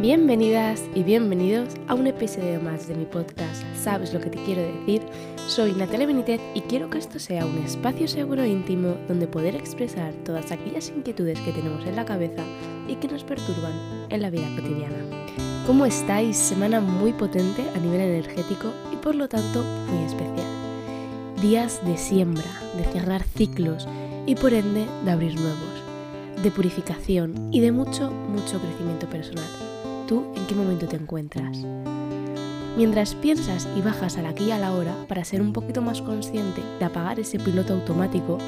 Bienvenidas y bienvenidos a un episodio más de mi podcast ¿Sabes lo que te quiero decir? Soy Natalia Benítez y quiero que esto sea un espacio seguro e íntimo donde poder expresar todas aquellas inquietudes que tenemos en la cabeza y que nos perturban en la vida cotidiana. ¿Cómo estáis? Semana muy potente a nivel energético y por lo tanto muy especial. Días de siembra, de cerrar ciclos y por ende de abrir nuevos, de purificación y de mucho, mucho crecimiento personal. ¿Tú en qué momento te encuentras? Mientras piensas y bajas al aquí y a la hora para ser un poquito más consciente de apagar ese piloto automático,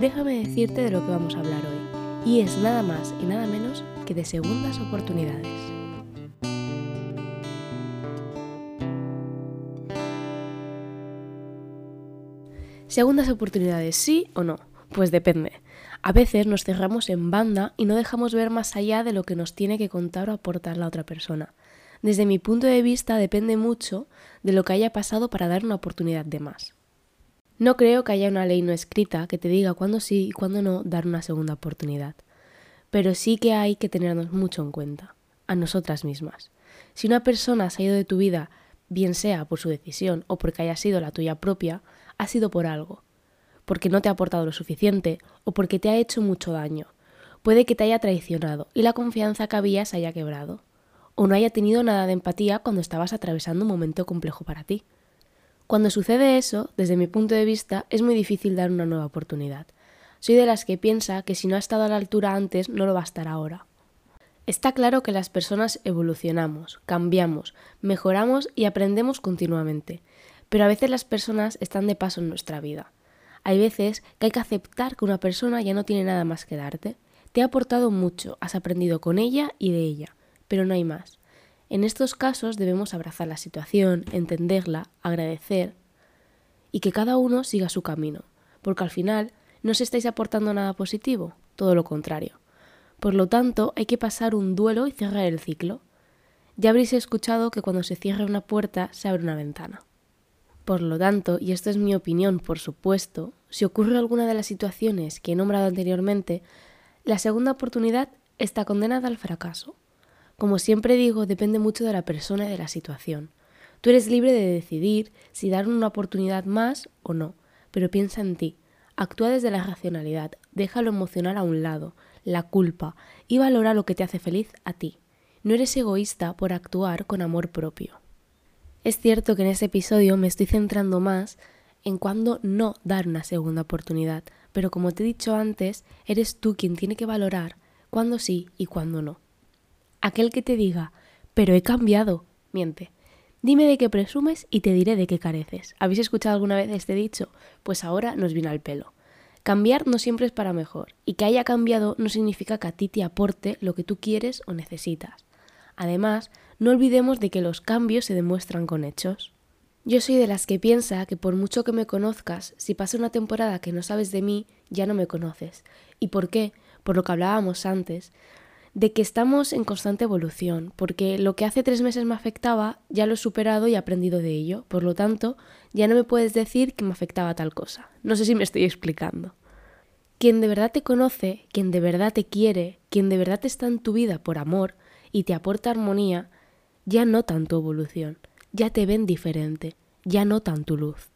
déjame decirte de lo que vamos a hablar hoy, y es nada más y nada menos que de segundas oportunidades. ¿Segundas oportunidades sí o no? Pues depende. A veces nos cerramos en banda y no dejamos ver más allá de lo que nos tiene que contar o aportar la otra persona. Desde mi punto de vista depende mucho de lo que haya pasado para dar una oportunidad de más. No creo que haya una ley no escrita que te diga cuándo sí y cuándo no dar una segunda oportunidad. Pero sí que hay que tenernos mucho en cuenta, a nosotras mismas. Si una persona se ha ido de tu vida, bien sea por su decisión o porque haya sido la tuya propia, ha sido por algo. Porque no te ha aportado lo suficiente o porque te ha hecho mucho daño. Puede que te haya traicionado y la confianza que había se haya quebrado. O no haya tenido nada de empatía cuando estabas atravesando un momento complejo para ti. Cuando sucede eso, desde mi punto de vista, es muy difícil dar una nueva oportunidad. Soy de las que piensa que si no ha estado a la altura antes, no lo va a estar ahora. Está claro que las personas evolucionamos, cambiamos, mejoramos y aprendemos continuamente. Pero a veces las personas están de paso en nuestra vida. Hay veces que hay que aceptar que una persona ya no tiene nada más que darte. Te ha aportado mucho, has aprendido con ella y de ella, pero no hay más. En estos casos debemos abrazar la situación, entenderla, agradecer y que cada uno siga su camino, porque al final no os estáis aportando nada positivo, todo lo contrario. Por lo tanto, hay que pasar un duelo y cerrar el ciclo. Ya habréis escuchado que cuando se cierra una puerta se abre una ventana. Por lo tanto, y esto es mi opinión, por supuesto, si ocurre alguna de las situaciones que he nombrado anteriormente, la segunda oportunidad está condenada al fracaso. Como siempre digo, depende mucho de la persona y de la situación. Tú eres libre de decidir si dar una oportunidad más o no, pero piensa en ti, actúa desde la racionalidad, deja lo emocional a un lado, la culpa, y valora lo que te hace feliz a ti. No eres egoísta por actuar con amor propio. Es cierto que en este episodio me estoy centrando más en cuándo no dar una segunda oportunidad, pero como te he dicho antes, eres tú quien tiene que valorar cuándo sí y cuándo no. Aquel que te diga, pero he cambiado, miente. Dime de qué presumes y te diré de qué careces. ¿Habéis escuchado alguna vez este dicho? Pues ahora nos viene al pelo. Cambiar no siempre es para mejor, y que haya cambiado no significa que a ti te aporte lo que tú quieres o necesitas. Además, no olvidemos de que los cambios se demuestran con hechos. Yo soy de las que piensa que por mucho que me conozcas, si pasa una temporada que no sabes de mí, ya no me conoces. ¿Y por qué? Por lo que hablábamos antes, de que estamos en constante evolución, porque lo que hace 3 meses me afectaba, ya lo he superado y he aprendido de ello. Por lo tanto, ya no me puedes decir que me afectaba tal cosa. No sé si me estoy explicando. Quien de verdad te conoce, quien de verdad te quiere, quien de verdad está en tu vida por amor y te aporta armonía, ya notan tu evolución, ya te ven diferente, ya notan tu luz.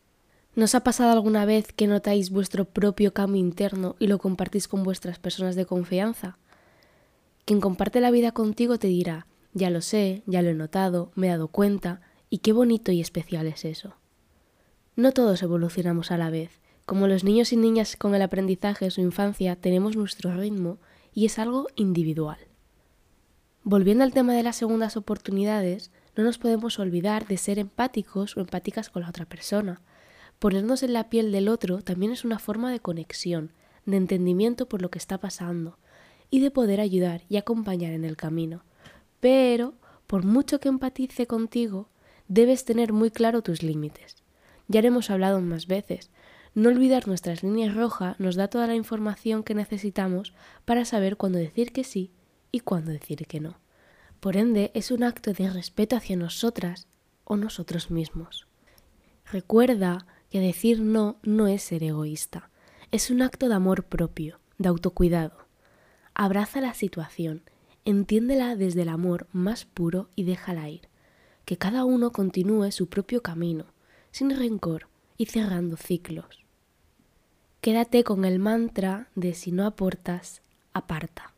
¿Nos ha pasado alguna vez que notáis vuestro propio cambio interno y lo compartís con vuestras personas de confianza? Quien comparte la vida contigo te dirá, ya lo sé, ya lo he notado, me he dado cuenta, y qué bonito y especial es eso. No todos evolucionamos a la vez. Como los niños y niñas con el aprendizaje de su infancia, tenemos nuestro ritmo y es algo individual. Volviendo al tema de las segundas oportunidades, no nos podemos olvidar de ser empáticos o empáticas con la otra persona. Ponernos en la piel del otro también es una forma de conexión, de entendimiento por lo que está pasando y de poder ayudar y acompañar en el camino. Pero, por mucho que empatice contigo, debes tener muy claro tus límites. Ya lo hemos hablado más veces. No olvidar nuestras líneas rojas nos da toda la información que necesitamos para saber cuándo decir que sí y cuándo decir que no. Por ende, es un acto de respeto hacia nosotras o nosotros mismos. Recuerda que decir no no es ser egoísta, es un acto de amor propio, de autocuidado. Abraza la situación, Entiéndela desde el amor más puro y déjala ir. Que cada uno continúe su propio camino, sin rencor y cerrando ciclos. Quédate con el mantra de si no aportas, aparta.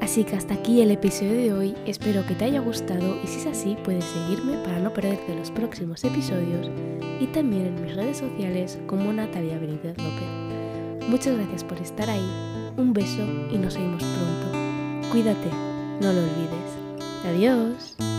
Así que hasta aquí el episodio de hoy, espero que te haya gustado y si es así puedes seguirme para no perderte los próximos episodios y también en mis redes sociales como Natalia Benítez López. Muchas gracias por estar ahí, un beso y nos vemos pronto. Cuídate, no lo olvides. Adiós.